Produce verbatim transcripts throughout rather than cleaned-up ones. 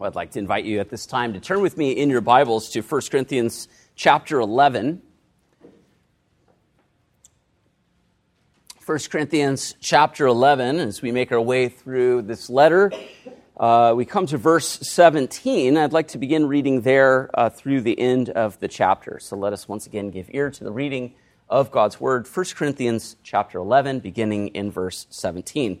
Well, I'd like to invite you at this time to turn with me in your Bibles to First Corinthians chapter eleven. First Corinthians chapter eleven, as we make our way through this letter, uh, we come to verse seventeen. I'd like to begin reading there uh, through the end of the chapter. So let us once again give ear to the reading of God's Word, First Corinthians chapter eleven, beginning in verse seventeen.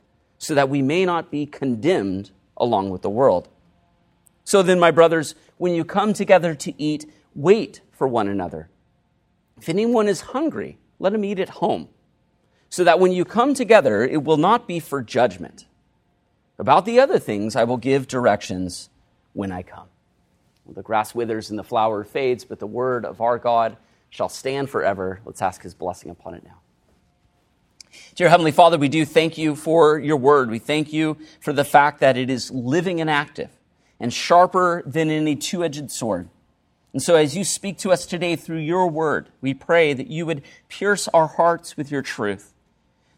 so that we may not be condemned along with the world. So then, my brothers, when you come together to eat, wait for one another. If anyone is hungry, let him eat at home, so that when you come together, it will not be for judgment. About the other things, I will give directions when I come. Well, the grass withers and the flower fades, but the word of our God shall stand forever. Let's ask his blessing upon it now. Dear Heavenly Father, we do thank you for your word. We thank you for the fact that it is living and active and sharper than any two-edged sword. And so as you speak to us today through your word, we pray that you would pierce our hearts with your truth,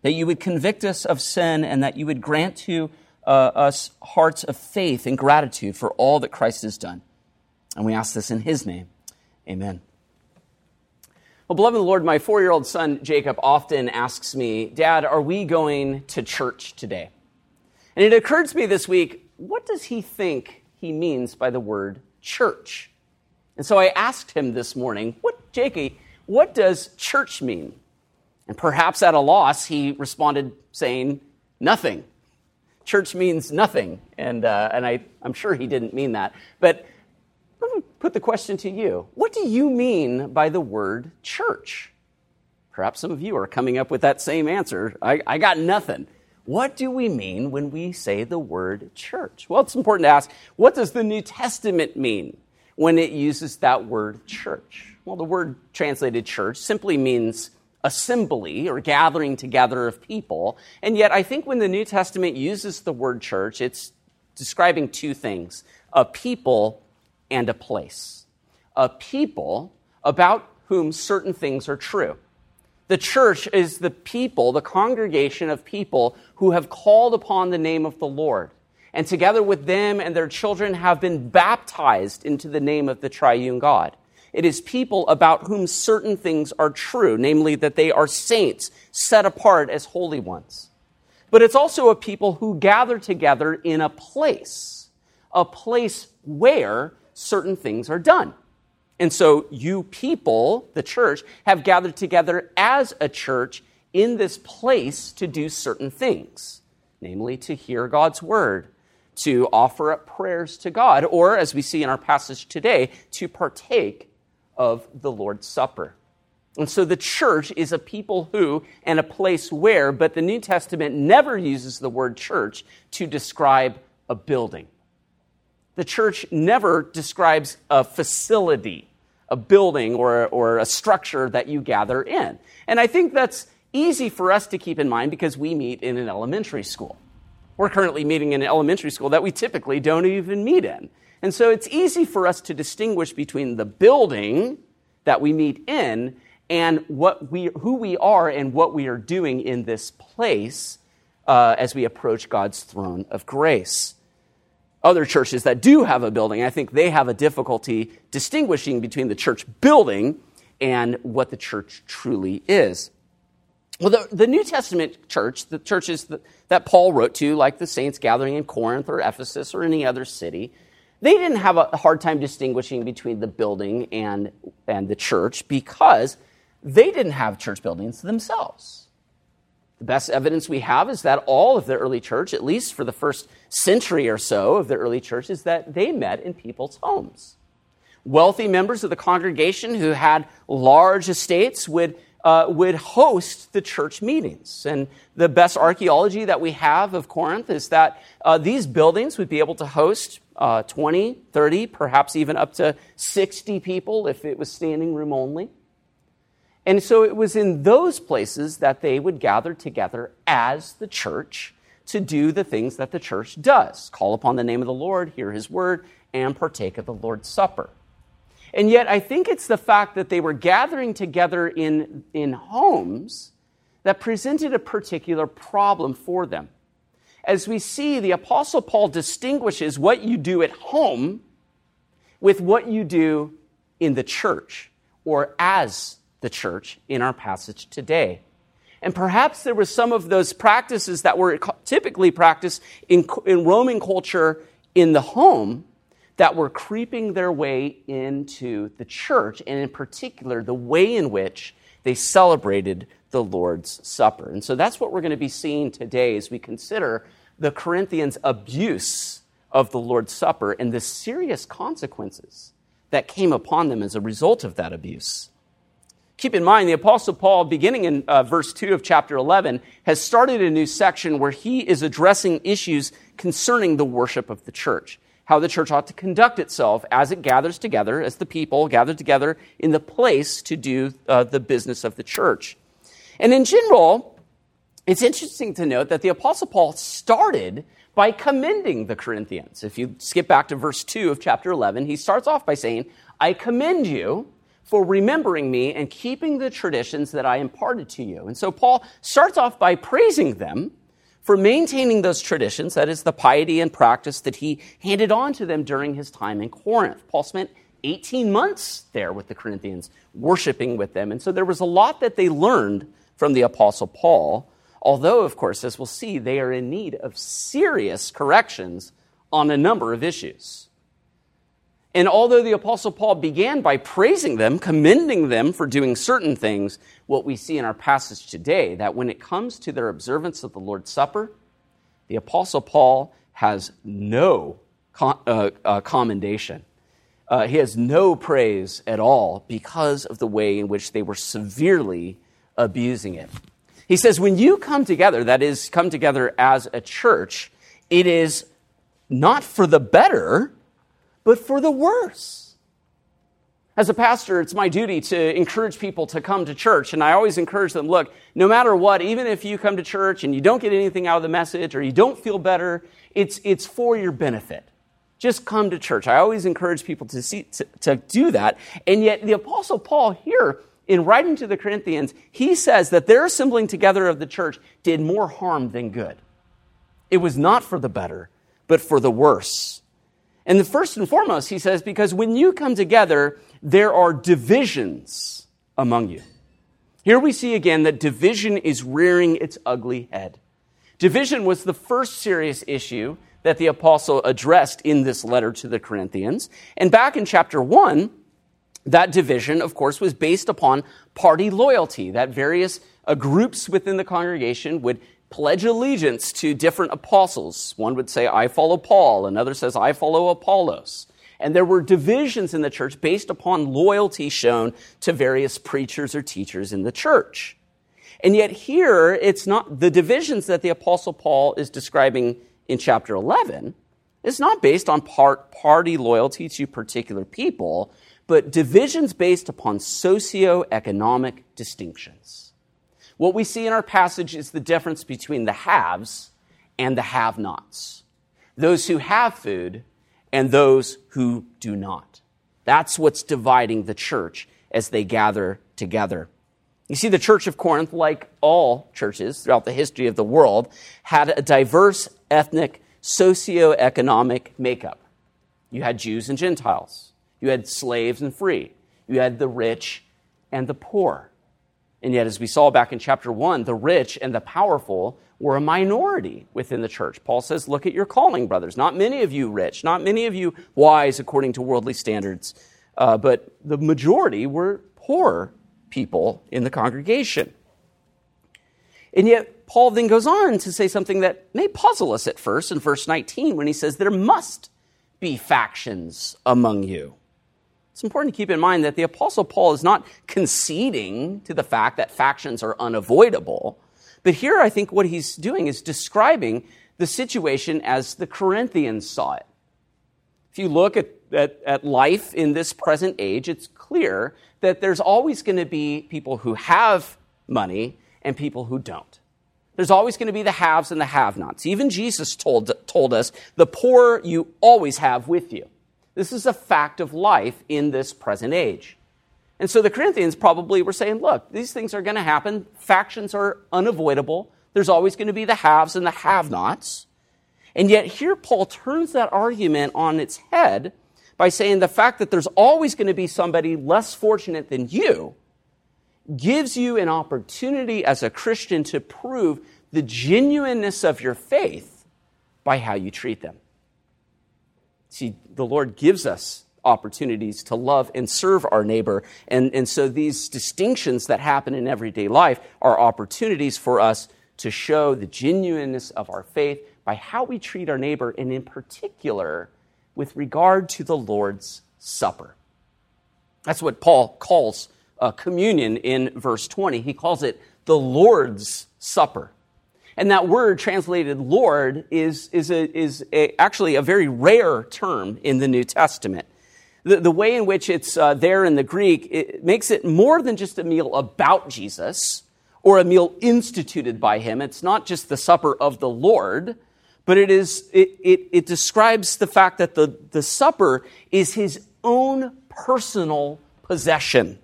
that you would convict us of sin, and that you would grant to uh, us hearts of faith and gratitude for all that Christ has done. And we ask this in his name. Amen. Well, beloved Lord, my four-year-old son, Jacob, often asks me, "Dad, are we going to church today?" And it occurred to me this week, what does he think he means by the word church? And so I asked him this morning, "What, Jakey, what does church mean?" And perhaps at a loss, he responded saying, "Nothing. Church means nothing." And, uh, and I, I'm sure he didn't mean that. But let me put the question to you. What do you mean by the word church? Perhaps some of you are coming up with that same answer. I, I got nothing. What do we mean when we say the word church? Well, it's important to ask, what does the New Testament mean when it uses that word church? Well, the word translated church simply means assembly or gathering together of people. And yet I think when the New Testament uses the word church, it's describing two things: a people and a place, a people about whom certain things are true. The church is the people, the congregation of people who have called upon the name of the Lord, and together with them and their children have been baptized into the name of the triune God. It is people about whom certain things are true, namely that they are saints, set apart as holy ones. But it's also a people who gather together in a place, a place where certain things are done. And so you people, the church, have gathered together as a church in this place to do certain things, namely to hear God's word, to offer up prayers to God, or as we see in our passage today, to partake of the Lord's Supper. And so the church is a people who and a place where, but the New Testament never uses the word church to describe a building. The church never describes a facility, a building, or, or a structure that you gather in. And I think that's easy for us to keep in mind because we meet in an elementary school. We're currently meeting in an elementary school that we typically don't even meet in. And so it's easy for us to distinguish between the building that we meet in and what we, who we are and what we are doing in this place uh, as we approach God's throne of grace. Other churches that do have a building, I think they have a difficulty distinguishing between the church building and what the church truly is. Well, the, the New Testament church, the churches that, that Paul wrote to, like the saints gathering in Corinth or Ephesus or any other city, they didn't have a hard time distinguishing between the building and, and the church because they didn't have church buildings themselves. The best evidence we have is that all of the early church, at least for the first century or so of the early church, is that they met in people's homes. Wealthy members of the congregation who had large estates would Uh, would host the church meetings. And the best archaeology that we have of Corinth is that uh, these buildings would be able to host uh, twenty, thirty, perhaps even up to sixty people if it was standing room only. And so it was in those places that they would gather together as the church to do the things that the church does: call upon the name of the Lord, hear his word, and partake of the Lord's Supper. And yet I think it's the fact that they were gathering together in, in homes that presented a particular problem for them. As we see, the Apostle Paul distinguishes what you do at home with what you do in the church or as the church in our passage today. And perhaps there were some of those practices that were typically practiced in, in Roman culture in the home that were creeping their way into the church, and in particular, the way in which they celebrated the Lord's Supper. And so that's what we're going to be seeing today as we consider the Corinthians' abuse of the Lord's Supper and the serious consequences that came upon them as a result of that abuse. Keep in mind, the Apostle Paul, beginning in uh, verse two of chapter eleven, has started a new section where he is addressing issues concerning the worship of the church, how the church ought to conduct itself as it gathers together, as the people gather together in the place to do uh, the business of the church. And in general, it's interesting to note that the Apostle Paul started by commending the Corinthians. If you skip back to verse two of chapter eleven, he starts off by saying, "I commend you for remembering me and keeping the traditions that I imparted to you." And so Paul starts off by praising them for maintaining those traditions, that is the piety and practice that he handed on to them during his time in Corinth. Paul spent eighteen months there with the Corinthians, worshiping with them. And so there was a lot that they learned from the Apostle Paul, although, of course, as we'll see, they are in need of serious corrections on a number of issues. And although the Apostle Paul began by praising them, commending them for doing certain things, what we see in our passage today, that when it comes to their observance of the Lord's Supper, the Apostle Paul has no con- uh, uh, commendation. Uh, he has no praise at all because of the way in which they were severely abusing it. He says, when you come together, that is, come together as a church, it is not for the better, but for the worse. As a pastor, it's my duty to encourage people to come to church, and I always encourage them, look, no matter what, even if you come to church and you don't get anything out of the message or you don't feel better, it's it's for your benefit. Just come to church. I always encourage people to see to, to do that, and yet the Apostle Paul here, in writing to the Corinthians, he says that their assembling together of the church did more harm than good. It was not for the better, but for the worse. And the first and foremost, he says, because when you come together, there are divisions among you. Here we see again that division is rearing its ugly head. Division was the first serious issue that the apostle addressed in this letter to the Corinthians. And back in chapter one, that division, of course, was based upon party loyalty, that various uh, groups within the congregation would pledge allegiance to different apostles. One would say, I follow Paul. Another says, I follow Apollos. and there were divisions in the church based upon loyalty shown to various preachers or teachers in the church. And yet here, it's not the divisions that the Apostle Paul is describing in chapter eleven. It's not based on part, party loyalty to particular people, but divisions based upon socioeconomic distinctions. What we see in our passage is the difference between the haves and the have-nots. Those who have food and those who do not. That's what's dividing the church as they gather together. You see, the Church of Corinth, like all churches throughout the history of the world, had a diverse ethnic socioeconomic makeup. You had Jews and Gentiles. You had slaves and free. You had the rich and the poor. And yet, as we saw back in chapter one, the rich and the powerful were a minority within the church. Paul says, look at your calling, brothers. Not many of you rich, not many of you wise according to worldly standards, uh, but the majority were poor people in the congregation. And yet, Paul then goes on to say something that may puzzle us at first in verse nineteen when he says, there must be factions among you. It's important to keep in mind that the Apostle Paul is not conceding to the fact that factions are unavoidable. But here I think what he's doing is describing the situation as the Corinthians saw it. If you look at, at, at life in this present age, it's clear that there's always going to be people who have money and people who don't. There's always going to be the haves and the have-nots. Even Jesus told, told us, the poor you always have with you. This is a fact of life in this present age. And so the Corinthians probably were saying, look, these things are going to happen. Factions are unavoidable. There's always going to be the haves and the have-nots. And yet here Paul turns that argument on its head by saying the fact that there's always going to be somebody less fortunate than you gives you an opportunity as a Christian to prove the genuineness of your faith by how you treat them. See, the Lord gives us opportunities to love and serve our neighbor. And, and so these distinctions that happen in everyday life are opportunities for us to show the genuineness of our faith by how we treat our neighbor, and in particular, with regard to the Lord's Supper. That's what Paul calls uh, communion in verse twenty. He calls it the Lord's Supper. And that word translated Lord is, is, a, is a, actually a very rare term in the New Testament. The, the way in which it's uh, there in the Greek, it makes it more than just a meal about Jesus or a meal instituted by him. It's not just the supper of the Lord, but it is it, it, it describes the fact that the, the supper is his own personal possession.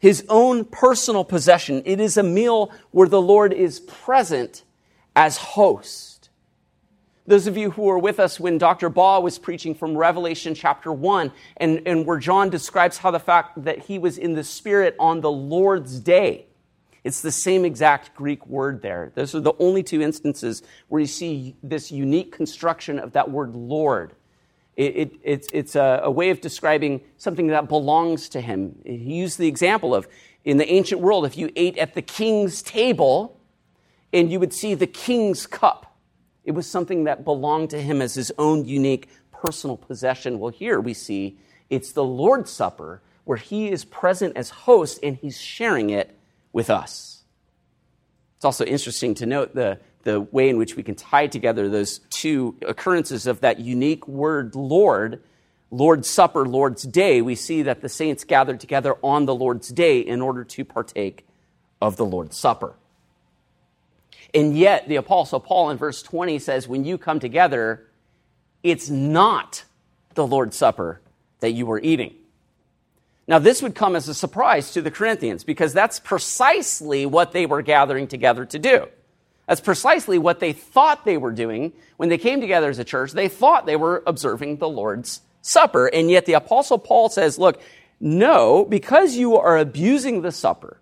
His own personal possession. It is a meal where the Lord is present as host. Those of you who were with us when Doctor Baugh was preaching from Revelation chapter one, and, and where John describes how the fact that he was in the Spirit on the Lord's day. It's the same exact Greek word there. Those are the only two instances where you see this unique construction of that word Lord. It, it, it's it's a, a way of describing something that belongs to him. He used the example of, in the ancient world, if you ate at the king's table and you would see the king's cup, it was something that belonged to him as his own unique personal possession. Well, here we see it's the Lord's Supper where he is present as host and he's sharing it with us. It's also interesting to note the the way in which we can tie together those two occurrences of that unique word, Lord, Lord's Supper, Lord's Day. We see that the saints gathered together on the Lord's Day in order to partake of the Lord's Supper. And yet, the Apostle Paul in verse twenty says, when you come together, it's not the Lord's Supper that you are eating. Now, this would come as a surprise to the Corinthians because that's precisely what they were gathering together to do. That's precisely what they thought they were doing when they came together as a church. They thought they were observing the Lord's Supper. And yet the Apostle Paul says, look, no, because you are abusing the supper,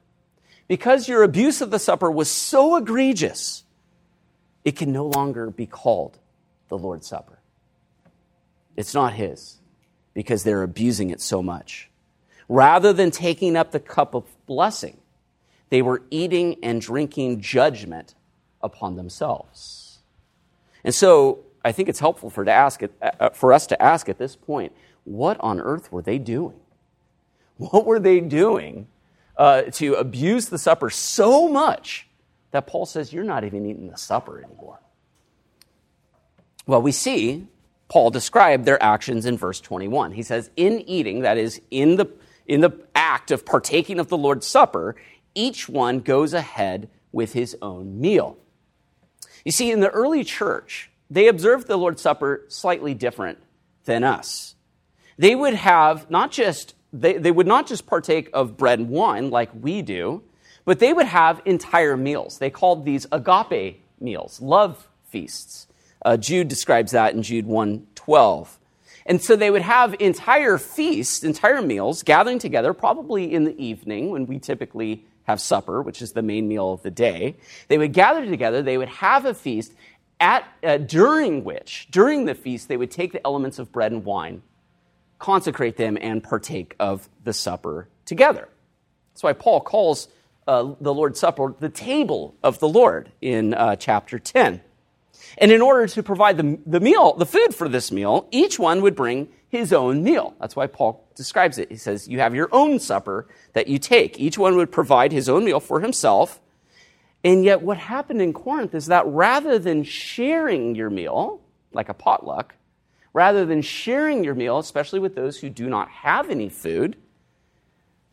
because your abuse of the supper was so egregious, it can no longer be called the Lord's Supper. It's not his because they're abusing it so much. Rather than taking up the cup of blessing, they were eating and drinking judgment upon themselves. And so I think it's helpful for, to ask it, uh, for us to ask at this point, what on earth were they doing? What were they doing uh, to abuse the supper so much that Paul says, you're not even eating the supper anymore? Well, we see Paul describe their actions in verse twenty-one. He says, in eating, that is, in the in the act of partaking of the Lord's Supper, each one goes ahead with his own meal. You see, in the early church, they observed the Lord's Supper slightly different than us. They would have not just they, they would not just partake of bread and wine like we do, but they would have entire meals. They called these agape meals, love feasts. Uh, Jude describes that in Jude one twelve. And so they would have entire feasts, entire meals, gathering together, probably in the evening when we typically have supper, which is the main meal of the day. They would gather together, they would have a feast, at uh, during which, during the feast, they would take the elements of bread and wine, consecrate them, and partake of the supper together. That's why Paul calls uh, the Lord's Supper the table of the Lord in uh, chapter ten. And in order to provide the, the meal, the food for this meal, each one would bring his own meal. That's why Paul describes it. He says, you have your own supper that you take. Each one would provide his own meal for himself. And yet what happened in Corinth is that rather than sharing your meal, like a potluck, rather than sharing your meal, especially with those who do not have any food,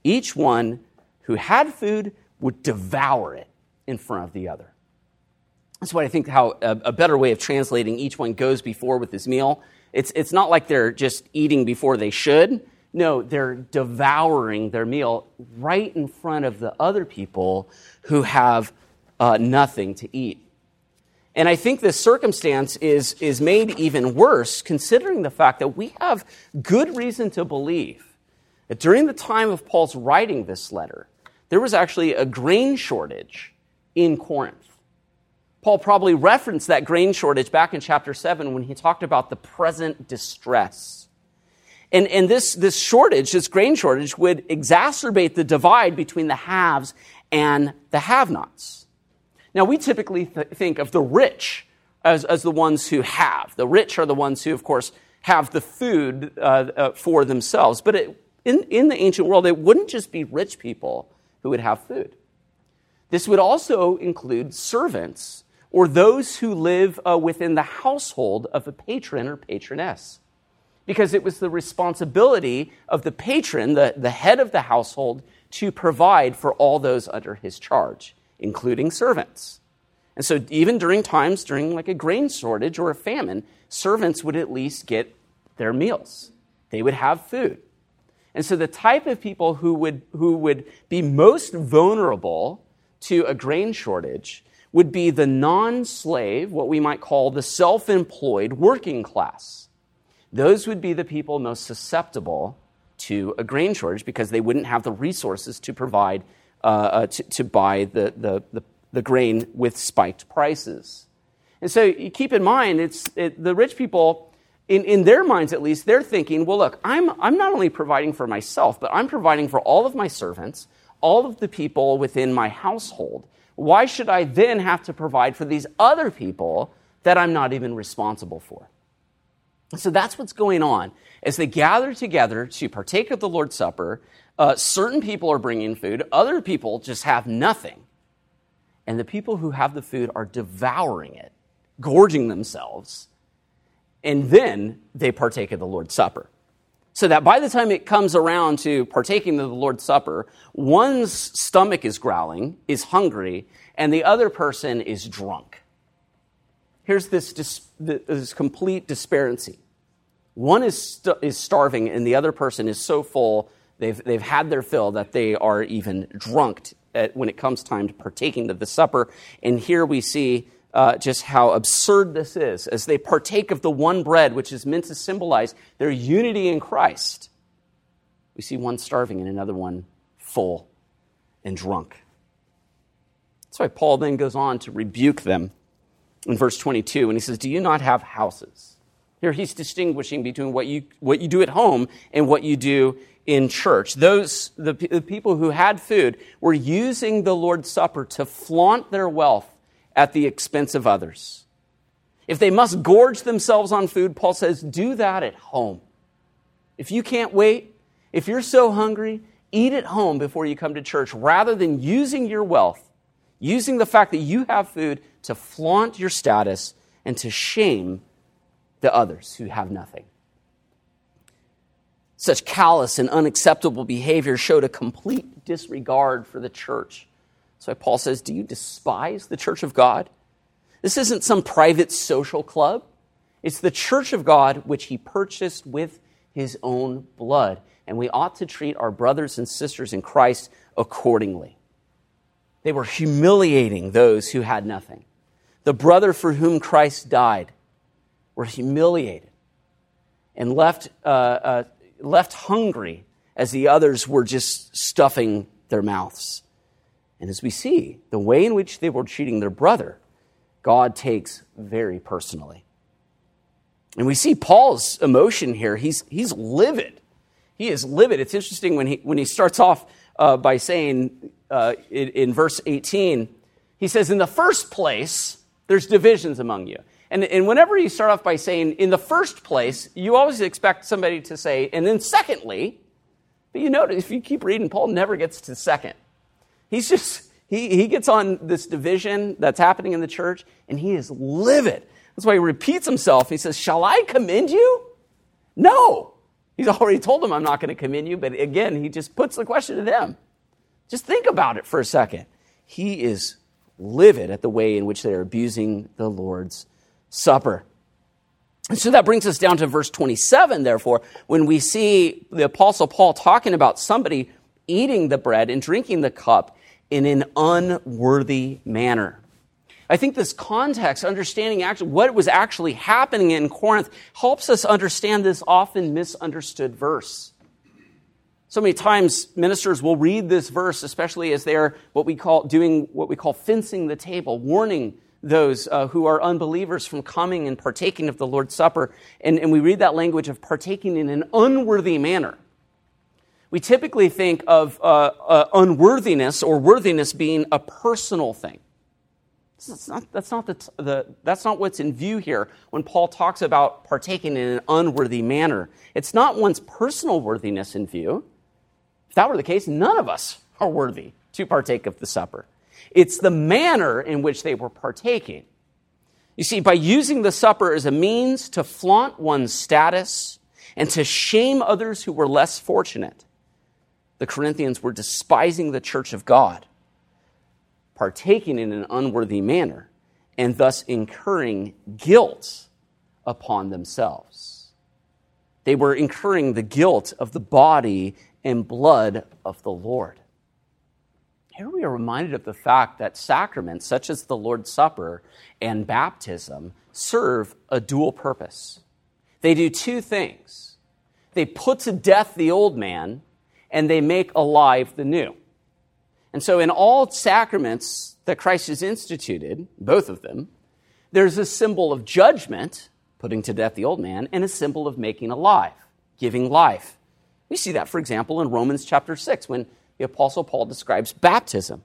each one who had food would devour it in front of the other. That's what I think how a better way of translating each one goes before with his meal. It's it's not like they're just eating before they should. No, they're devouring their meal right in front of the other people who have uh, nothing to eat. And I think this circumstance is, is made even worse considering the fact that we have good reason to believe that during the time of Paul's writing this letter, there was actually a grain shortage in Corinth. Paul probably referenced that grain shortage back in chapter seven when he talked about the present distress. And, and this, this shortage, this grain shortage, would exacerbate the divide between the haves and the have-nots. Now, we typically th- think of the rich as, as the ones who have. The rich are the ones who, of course, have the food uh, uh, for themselves. But it, in, in the ancient world, it wouldn't just be rich people who would have food. This would also include servants, or those who live uh, within the household of a patron or patroness, because it was the responsibility of the patron, the, the head of the household, to provide for all those under his charge, including servants. And so even during times, during like a grain shortage or a famine, servants would at least get their meals. They would have food. And so the type of people who would who would be most vulnerable to a grain shortage would be the non-slave, what we might call the self-employed working class. Those would be the people most susceptible to a grain shortage because they wouldn't have the resources to provide, uh, uh, to, to buy the, the, the, the grain with spiked prices. And so you keep in mind, it's it, the rich people, in, in their minds at least, they're thinking, well, look, I'm I'm not only providing for myself, but I'm providing for all of my servants, all of the people within my household. Why should I then have to provide for these other people that I'm not even responsible for? So that's what's going on. As they gather together to partake of the Lord's Supper, uh, certain people are bringing food, other people just have nothing. And the people who have the food are devouring it, gorging themselves, and then they partake of the Lord's Supper. So that by the time it comes around to partaking of the Lord's Supper, one's stomach is growling, is hungry, and the other person is drunk. Here's this, dis- this complete disparity. One is st- is starving, and the other person is so full, they've, they've had their fill, that they are even drunk at, when it comes time to partaking of the supper. And here we see Uh, just how absurd this is as they partake of the one bread, which is meant to symbolize their unity in Christ. We see one starving and another one full and drunk. That's why Paul then goes on to rebuke them in verse twenty-two when he says, do you not have houses? Here he's distinguishing between what you what you do at home and what you do in church. Those the, the people who had food were using the Lord's Supper to flaunt their wealth at the expense of others. If they must gorge themselves on food, Paul says, do that at home. If you can't wait, if you're so hungry, eat at home before you come to church, rather than using your wealth, using the fact that you have food to flaunt your status and to shame the others who have nothing. Such callous and unacceptable behavior showed a complete disregard for the church. So Paul says, do you despise the church of God? This isn't some private social club. It's the church of God, which he purchased with his own blood. And we ought to treat our brothers and sisters in Christ accordingly. They were humiliating those who had nothing. The brother for whom Christ died were humiliated and left uh, uh, left hungry as the others were just stuffing their mouths. And as we see, the way in which they were treating their brother, God takes very personally. And we see Paul's emotion here. He's he's livid. He is livid. It's interesting when he when he starts off uh, by saying uh, in, in verse eighteen, he says, in the first place, there's divisions among you. And, and whenever you start off by saying, in the first place, you always expect somebody to say, and then secondly, but you notice, if you keep reading, Paul never gets to second. He's just, he, he gets on this division that's happening in the church, and he is livid. That's why he repeats himself. He says, shall I commend you? No. He's already told them I'm not going to commend you, but again, he just puts the question to them. Just think about it for a second. He is livid at the way in which they're abusing the Lord's Supper. And so that brings us down to verse twenty-seven, therefore, when we see the Apostle Paul talking about somebody eating the bread and drinking the cup in an unworthy manner. I think this context, understanding actually what was actually happening in Corinth, helps us understand this often misunderstood verse. So many times ministers will read this verse, especially as they're what we call doing what we call fencing the table, warning those uh, who are unbelievers from coming and partaking of the Lord's Supper. And, and we read that language of partaking in an unworthy manner. We typically think of uh, uh, unworthiness or worthiness being a personal thing. That's not, that's, not the, the, that's not what's in view here when Paul talks about partaking in an unworthy manner. It's not one's personal worthiness in view. If that were the case, none of us are worthy to partake of the supper. It's the manner in which they were partaking. You see, by using the supper as a means to flaunt one's status and to shame others who were less fortunate, the Corinthians were despising the church of God, partaking in an unworthy manner, and thus incurring guilt upon themselves. They were incurring the guilt of the body and blood of the Lord. Here we are reminded of the fact that sacraments such as the Lord's Supper and baptism serve a dual purpose. They do two things. They put to death the old man, and they make alive the new. And so in all sacraments that Christ has instituted, both of them, there's a symbol of judgment, putting to death the old man, and a symbol of making alive, giving life. We see that, for example, in Romans chapter six, when the Apostle Paul describes baptism.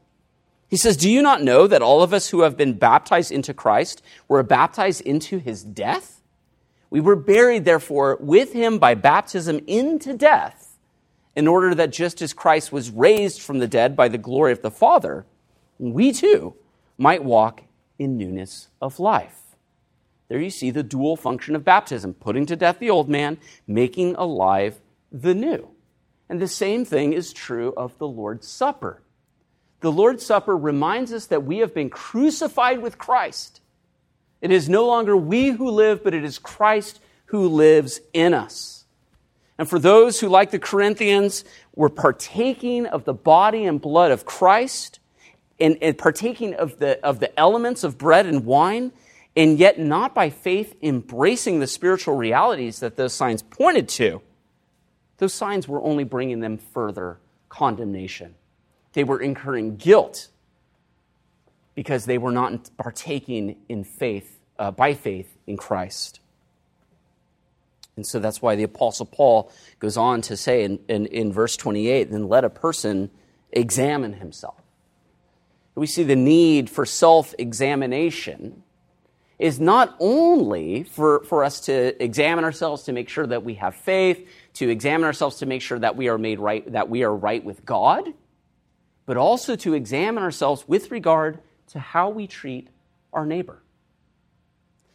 He says, do you not know that all of us who have been baptized into Christ were baptized into his death? We were buried, therefore, with him by baptism into death, in order that just as Christ was raised from the dead by the glory of the Father, we too might walk in newness of life. There you see the dual function of baptism, putting to death the old man, making alive the new. And the same thing is true of the Lord's Supper. The Lord's Supper reminds us that we have been crucified with Christ. It is no longer we who live, but it is Christ who lives in us. And for those who, like the Corinthians, were partaking of the body and blood of Christ, and, and partaking of the, of the elements of bread and wine, and yet not by faith embracing the spiritual realities that those signs pointed to, those signs were only bringing them further condemnation. They were incurring guilt because they were not partaking in faith, uh, by faith in Christ. And so that's why the Apostle Paul goes on to say in, in, in verse twenty-eight, then let a person examine himself. We see the need for self-examination is not only for, for us to examine ourselves to make sure that we have faith, to examine ourselves to make sure that we are made right, that we are right with God, but also to examine ourselves with regard to how we treat our neighbor.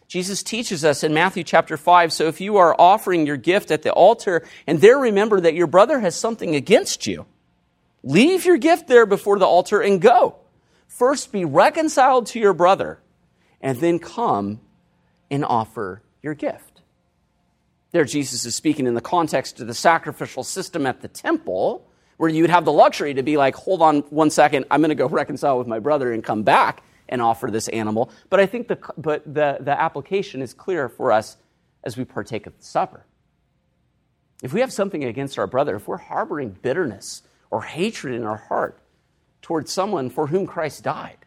Jesus teaches us in Matthew chapter five, so if you are offering your gift at the altar and there remember that your brother has something against you, leave your gift there before the altar and go. First be reconciled to your brother and then come and offer your gift. There Jesus is speaking in the context of the sacrificial system at the temple, where you'd have the luxury to be like, hold on one second, I'm going to go reconcile with my brother and come back and offer this animal. But I think the but the, the application is clear for us as we partake of the supper. If we have something against our brother, if we're harboring bitterness or hatred in our heart towards someone for whom Christ died,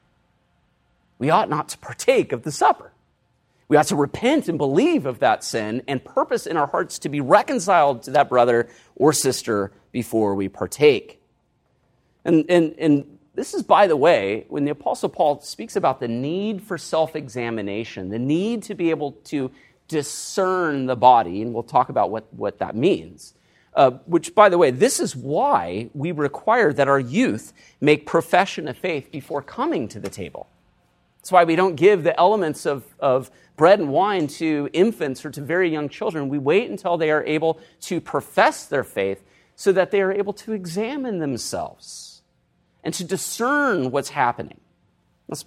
we ought not to partake of the supper. We ought to repent and believe of that sin and purpose in our hearts to be reconciled to that brother or sister before we partake. And, and, and this is, by the way, when the Apostle Paul speaks about the need for self-examination, the need to be able to discern the body, and we'll talk about what, what that means, uh, which, by the way, this is why we require that our youth make profession of faith before coming to the table. That's why we don't give the elements of, of bread and wine to infants or to very young children. We wait until they are able to profess their faith so that they are able to examine themselves and to discern what's happening. That's,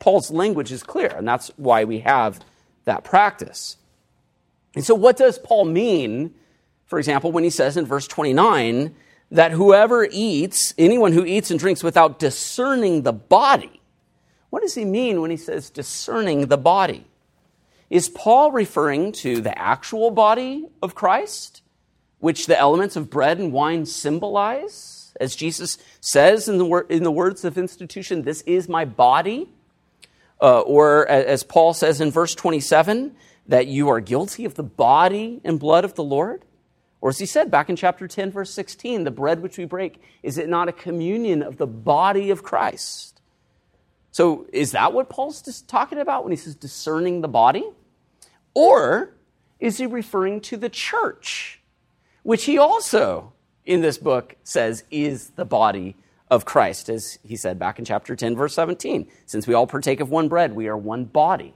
Paul's language is clear, and that's why we have that practice. And so what does Paul mean, for example, when he says in verse twenty-nine that whoever eats, anyone who eats and drinks without discerning the body? What does he mean when he says discerning the body? Is Paul referring to the actual body of Christ, which the elements of bread and wine symbolize? As Jesus says in the, wor- in the words of institution, this is my body. Uh, or as Paul says in verse twenty-seven, that you are guilty of the body and blood of the Lord. Or as he said back in chapter ten, verse sixteen, the bread which we break, is it not a communion of the body of Christ? So is that what Paul's just talking about when he says discerning the body? Or is he referring to the church, which he also, in this book, says is the body of Christ, as he said back in chapter ten, verse seventeen. Since we all partake of one bread, we are one body.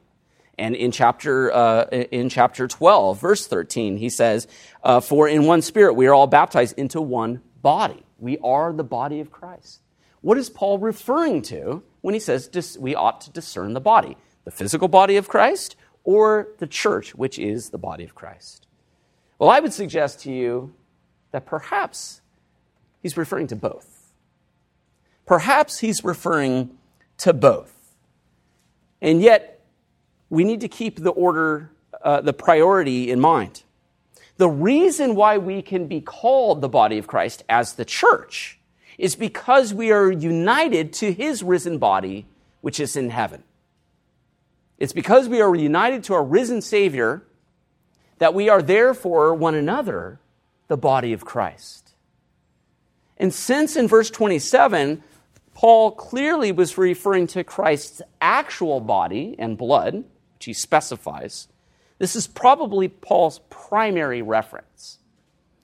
And in chapter uh, in chapter twelve, verse thirteen, he says, uh, for in one spirit we are all baptized into one body. We are the body of Christ. What is Paul referring to when he says we ought to discern the body? The physical body of Christ or the church, which is the body of Christ? Well, I would suggest to you that perhaps he's referring to both. Perhaps he's referring to both. And yet, we need to keep the order, uh, the priority in mind. The reason why we can be called the body of Christ as the church is because we are united to his risen body, which is in heaven. It's because we are united to our risen Savior that we are therefore one another, the body of Christ. And since in verse twenty-seven, Paul clearly was referring to Christ's actual body and blood, which he specifies, this is probably Paul's primary reference.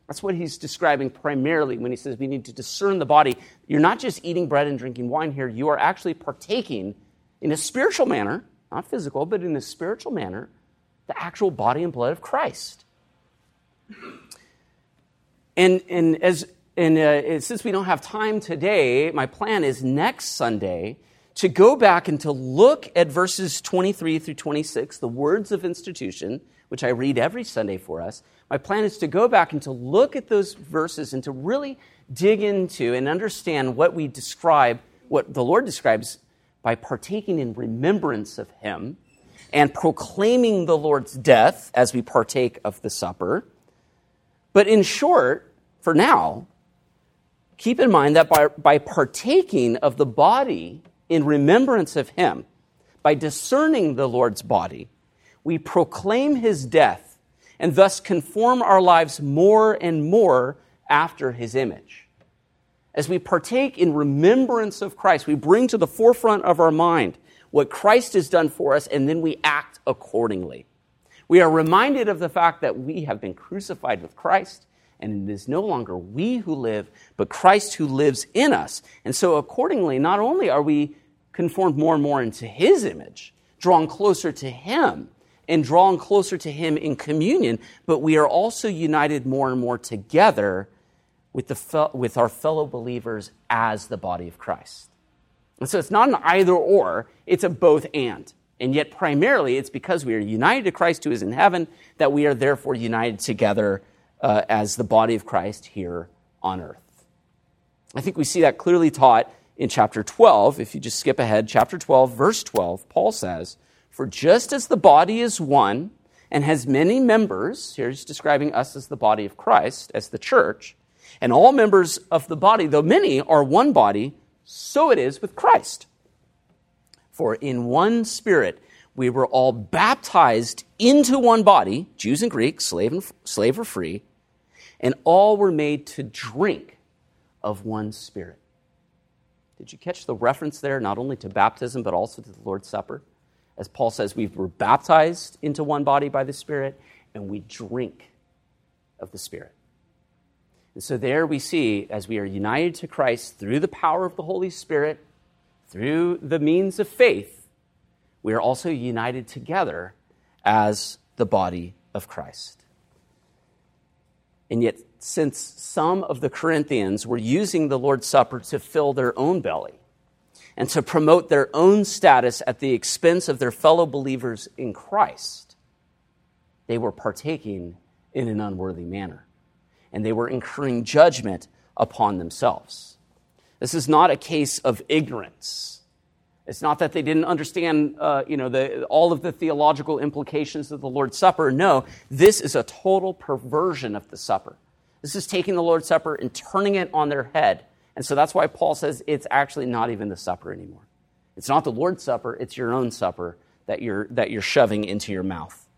That's what he's describing primarily when he says we need to discern the body. You're not just eating bread and drinking wine here. You are actually partaking in a spiritual manner, not physical, but in a spiritual manner, the actual body and blood of Christ. And and as and uh, since we don't have time today, my plan is next Sunday to go back and to look at verses twenty-three through twenty-six, the words of institution, which I read every Sunday for us. My plan is to go back and to look at those verses and to really dig into and understand what we describe, what the Lord describes by partaking in remembrance of him and proclaiming the Lord's death as we partake of the supper. But in short, for now, keep in mind that by, by partaking of the body in remembrance of him, by discerning the Lord's body, we proclaim his death and thus conform our lives more and more after his image. As we partake in remembrance of Christ, we bring to the forefront of our mind what Christ has done for us, and then we act accordingly. We are reminded of the fact that we have been crucified with Christ, and it is no longer we who live, but Christ who lives in us. And so accordingly, not only are we conformed more and more into his image, drawn closer to him, and drawn closer to him in communion, but we are also united more and more together with, the fe- with our fellow believers as the body of Christ. And so it's not an either or, it's a both and. And yet primarily it's because we are united to Christ who is in heaven that we are therefore united together uh, as the body of Christ here on earth. I think we see that clearly taught in chapter twelve. If you just skip ahead, chapter twelve, verse twelve, Paul says, "For just as the body is one and has many members," here he's describing us as the body of Christ, as the church, "and all members of the body, though many, are one body, so it is with Christ. For in one Spirit we were all baptized into one body," Jews and Greeks, slave, and, slave or free, "and all were made to drink of one Spirit." Did you catch the reference there, not only to baptism, but also to the Lord's Supper? As Paul says, we were baptized into one body by the Spirit, and we drink of the Spirit. And so there we see, as we are united to Christ through the power of the Holy Spirit, through the means of faith, we are also united together as the body of Christ. And yet, since some of the Corinthians were using the Lord's Supper to fill their own belly, and to promote their own status at the expense of their fellow believers in Christ, they were partaking in an unworthy manner, and they were incurring judgment upon themselves. This is not a case of ignorance. It's not that they didn't understand uh, you know, the, all of the theological implications of the Lord's Supper. No, this is a total perversion of the supper. This is taking the Lord's Supper and turning it on their head. And so that's why Paul says it's actually not even the supper anymore. It's not the Lord's Supper, it's your own supper that you're that you're shoving into your mouth.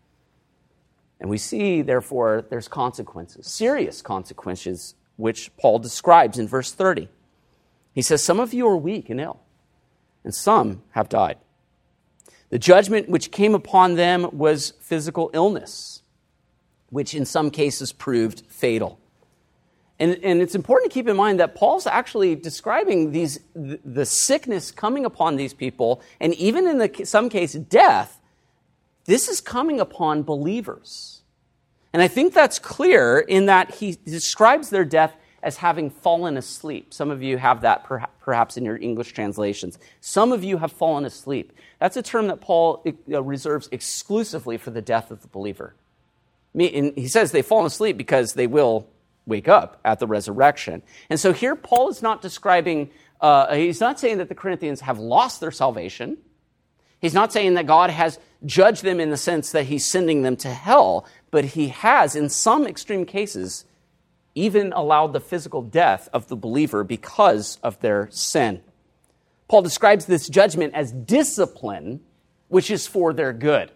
And we see, therefore, there's consequences, serious consequences, which Paul describes in verse thirty. He says, "Some of you are weak and ill, and some have died. The judgment which came upon them was physical illness, which in some cases proved fatal." And, and it's important to keep in mind that Paul's actually describing these the sickness coming upon these people, and even in the, some case death, this is coming upon believers. And I think that's clear in that he describes their death as having fallen asleep. Some of you have that per, perhaps in your English translations. Some of you have fallen asleep. That's a term that Paul reserves exclusively for the death of the believer. And he says they've fallen asleep because they will wake up at the resurrection. And so here Paul is not describing, uh, he's not saying that the Corinthians have lost their salvation. He's not saying that God has judged them in the sense that he's sending them to hell, but he has, in some extreme cases, even allowed the physical death of the believer because of their sin. Paul describes this judgment as discipline, which is for their good.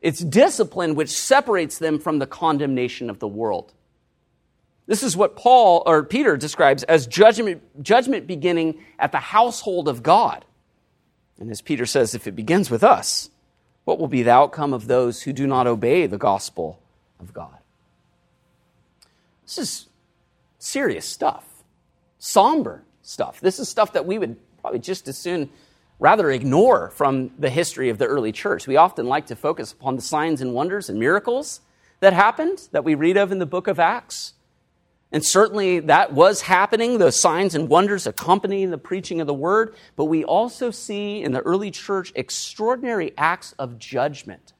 It's discipline which separates them from the condemnation of the world. This is what Paul or Peter describes as judgment, judgment beginning at the household of God. And as Peter says, if it begins with us, what will be the outcome of those who do not obey the gospel of God? This is serious stuff, somber stuff. This is stuff that we would probably just as soon rather ignore from the history of the early church. We often like to focus upon the signs and wonders and miracles that happened, that we read of in the book of Acts. And certainly that was happening. Those signs and wonders accompanying the preaching of the word. But we also see in the early church extraordinary acts of judgment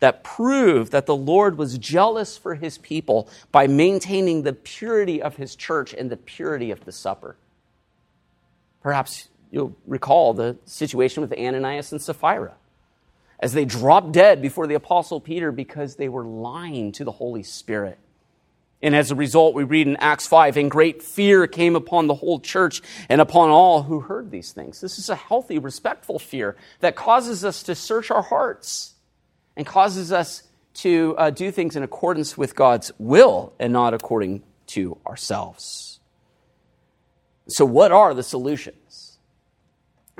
that prove that the Lord was jealous for his people by maintaining the purity of his church and the purity of the supper. Perhaps you'll recall the situation with Ananias and Sapphira as they dropped dead before the Apostle Peter because they were lying to the Holy Spirit. And as a result, we read in Acts five, "And great fear came upon the whole church and upon all who heard these things." This is a healthy, respectful fear that causes us to search our hearts and causes us to uh, do things in accordance with God's will and not according to ourselves. So what are the solutions?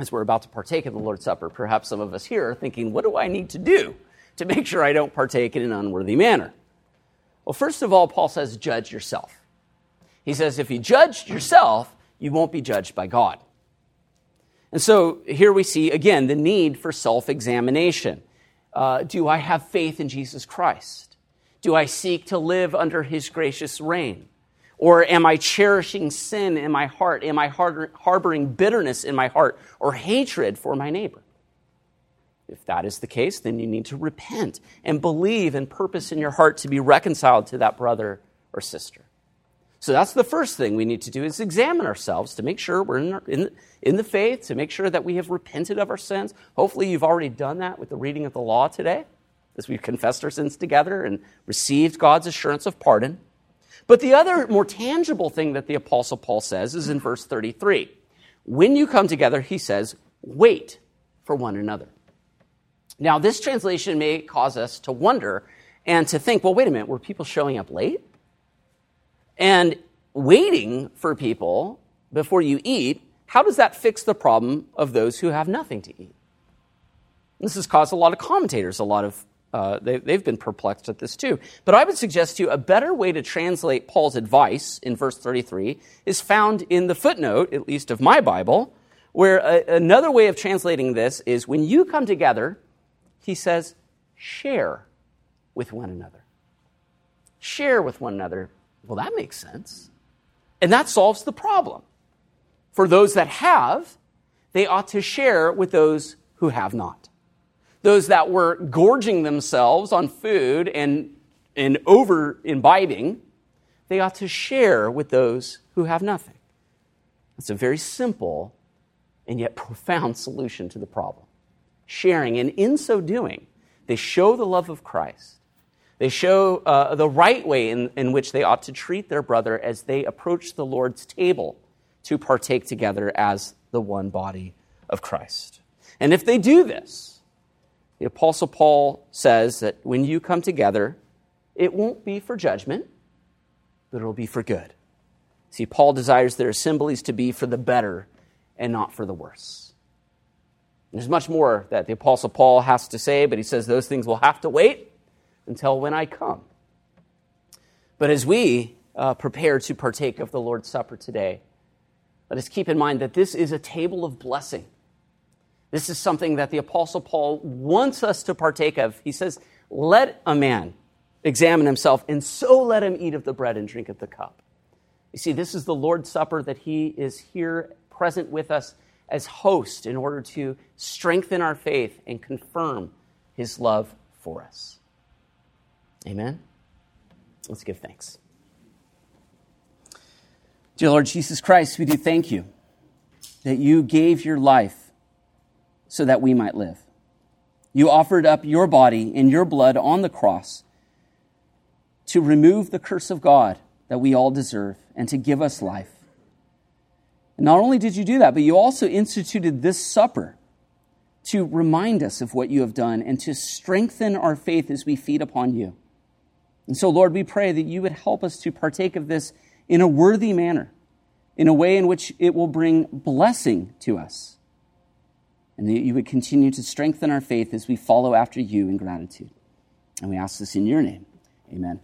as we're about to partake of the Lord's Supper, perhaps some of us here are thinking, what do I need to do to make sure I don't partake in an unworthy manner? Well, first of all, Paul says, judge yourself. He says, if you judge yourself, you won't be judged by God. And so here we see, again, the need for self-examination. Uh, do I have faith in Jesus Christ? Do I seek to live under his gracious reign? Or am I cherishing sin in my heart? Am I har- harboring bitterness in my heart or hatred for my neighbor? If that is the case, then you need to repent and believe and purpose in your heart to be reconciled to that brother or sister. So that's the first thing we need to do, is examine ourselves to make sure we're in, our, in, in the faith, to make sure that we have repented of our sins. Hopefully you've already done that with the reading of the law today, as we've confessed our sins together and received God's assurance of pardon. But the other more tangible thing that the Apostle Paul says is in verse thirty-three. When you come together, he says, wait for one another. Now, this translation may cause us to wonder and to think, well, wait a minute, were people showing up late? And waiting for people before you eat, how does that fix the problem of those who have nothing to eat? This has caused a lot of commentators, a lot of, uh, they, they've been perplexed at this too. But I would suggest to you a better way to translate Paul's advice in verse thirty-three is found in the footnote, at least of my Bible, where a, another way of translating this is, when you come together, he says, share with one another. Share with one another. Well, that makes sense. And that solves the problem. For those that have, they ought to share with those who have not. Those that were gorging themselves on food and, and over imbibing, they ought to share with those who have nothing. It's a very simple and yet profound solution to the problem. Sharing, and in so doing, they show the love of Christ. They show uh, the right way in, in which they ought to treat their brother as they approach the Lord's table to partake together as the one body of Christ. And if they do this, the Apostle Paul says that when you come together, it won't be for judgment, but it'll be for good. See, Paul desires their assemblies to be for the better and not for the worse. And there's much more that the Apostle Paul has to say, but he says those things will have to wait until when I come. But as we uh, prepare to partake of the Lord's Supper today, let us keep in mind that this is a table of blessing. This is something that the Apostle Paul wants us to partake of. He says, let a man examine himself, and so let him eat of the bread and drink of the cup. You see, this is the Lord's Supper that he is here present with us as host in order to strengthen our faith and confirm his love for us. Amen? Let's give thanks. Dear Lord Jesus Christ, we do thank you that you gave your life so that we might live. You offered up your body and your blood on the cross to remove the curse of God that we all deserve and to give us life. And not only did you do that, but you also instituted this supper to remind us of what you have done and to strengthen our faith as we feed upon you. And so, Lord, we pray that you would help us to partake of this in a worthy manner, in a way in which it will bring blessing to us, and that you would continue to strengthen our faith as we follow after you in gratitude. And we ask this in your name. Amen.